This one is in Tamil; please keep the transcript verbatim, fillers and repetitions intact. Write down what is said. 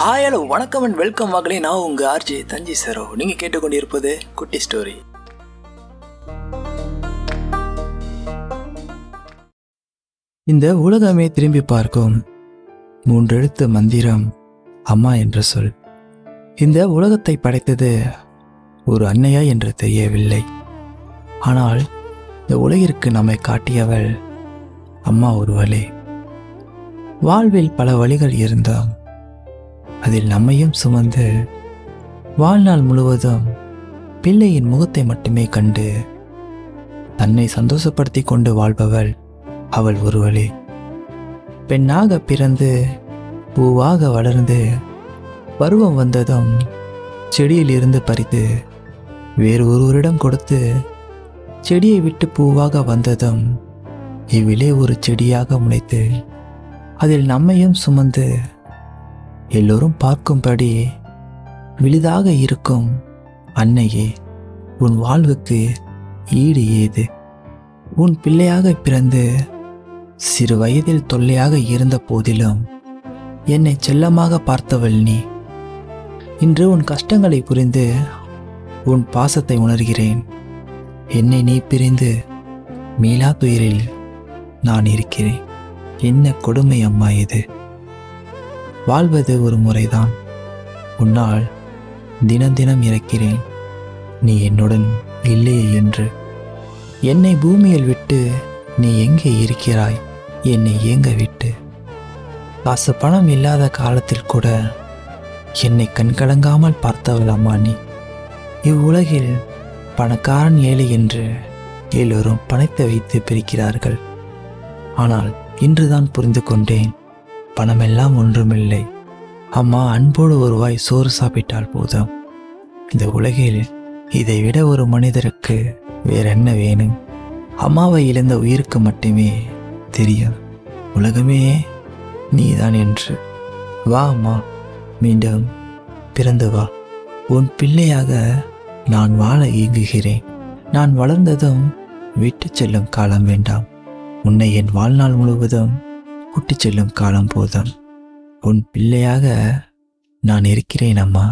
ஹாய் ஹலோ வணக்கம் அண்ட் வெல்கம் வாங்களே. நான் உங்கள் ஆர்ஜே தஞ்சி சரோ. நீங்கள் கேட்டுக்கொண்டிருப்பது குட்டி ஸ்டோரி. இந்த உலகமே திரும்பி பார்க்கும் மூன்றெழுத்து மந்திரம் அம்மா என்ற சொல். இந்த உலகத்தை படைத்தது ஒரு அன்னையா என்று தெரியவில்லை. ஆனால் இந்த உலகிற்கு நம்மை காட்டியவள் அம்மா ஒருவளே. வாழ்வில் பல வழிகள் இருந்தாம். அதில் நம்மையும் சுமந்து வாழ்நாள் முழுவதும் பிள்ளையின் முகத்தை மட்டுமே கண்டு தன்னை சந்தோஷப்படுத்தி கொண்டு வாழ்பவள் அவள் ஒருவளே. பெண்ணாக பிறந்து பூவாக வளர்ந்து பருவம் வந்ததும் செடியில் இருந்து பறித்து வேறு ஒருவரிடம் கொடுத்து செடியை விட்டு பூவாக வந்ததும் இவ்விலே ஒரு செடியாக முளைத்து அதில் நம்மையும் சுமந்து எல்லோரும் பார்க்கும்படி விளிதாக இருக்கும் அன்னையே, உன் வாழ்வுக்கு ஈடு ஏது? உன் பிள்ளையாக பிறந்து சிறு வயதில் தொல்லையாக இருந்த போதிலும் என்னை செல்லமாக பார்த்தவள் நீ. இன்று உன் கஷ்டங்களை புரிந்து உன் பாசத்தை உணர்கிறேன். என்னை நீ பிரிந்து மீளா துயரில் நான் இருக்கிறேன். என்ன கொடுமை அம்மா இது! வாழ்வது ஒரு முறைதான். உன்னால் தினம் தினம் இறக்கிறேன். நீ என்னுடன் இல்லையே என்று என்னை பூமியில் விட்டு நீ எங்கே இருக்கிறாய்? என்னை ஏங்க விட்டு காசு பணம் இல்லாத காலத்தில் கூட என்னை கண்கலங்காமல் பார்த்தவள் அம்மா நீ. இவ்வுலகில் பணக்காரன் ஏழை என்று எல்லோரும் பணத்தை வைத்து பிரிக்கிறார்கள். ஆனால் இன்றுதான் புரிந்து கொண்டேன், பணமெல்லாம் ஒன்றுமில்லை. அம்மா அன்போடு ஒருவாய் சோறு சாப்பிட்டால் போதும். இந்த உலகில் இதைவிட ஒரு மனிதருக்கு வேற என்ன வேணும்? அம்மாவை இழந்த உயிருக்கு மட்டுமே தெரியும் உலகமே நீதான் என்று. வா அம்மா, மீண்டும் பிறந்து வா. உன் பிள்ளையாக நான் வாழ இயங்குகிறேன். நான் வளர்ந்ததும் விட்டு செல்லும் காலம் வேண்டாம். உன்னை என் வாழ்நாள் முழுவதும் கூட்டிச் செல்லும் காலம் போதும். உன் பிள்ளையாக நான் இருக்கிறேன் அம்மா.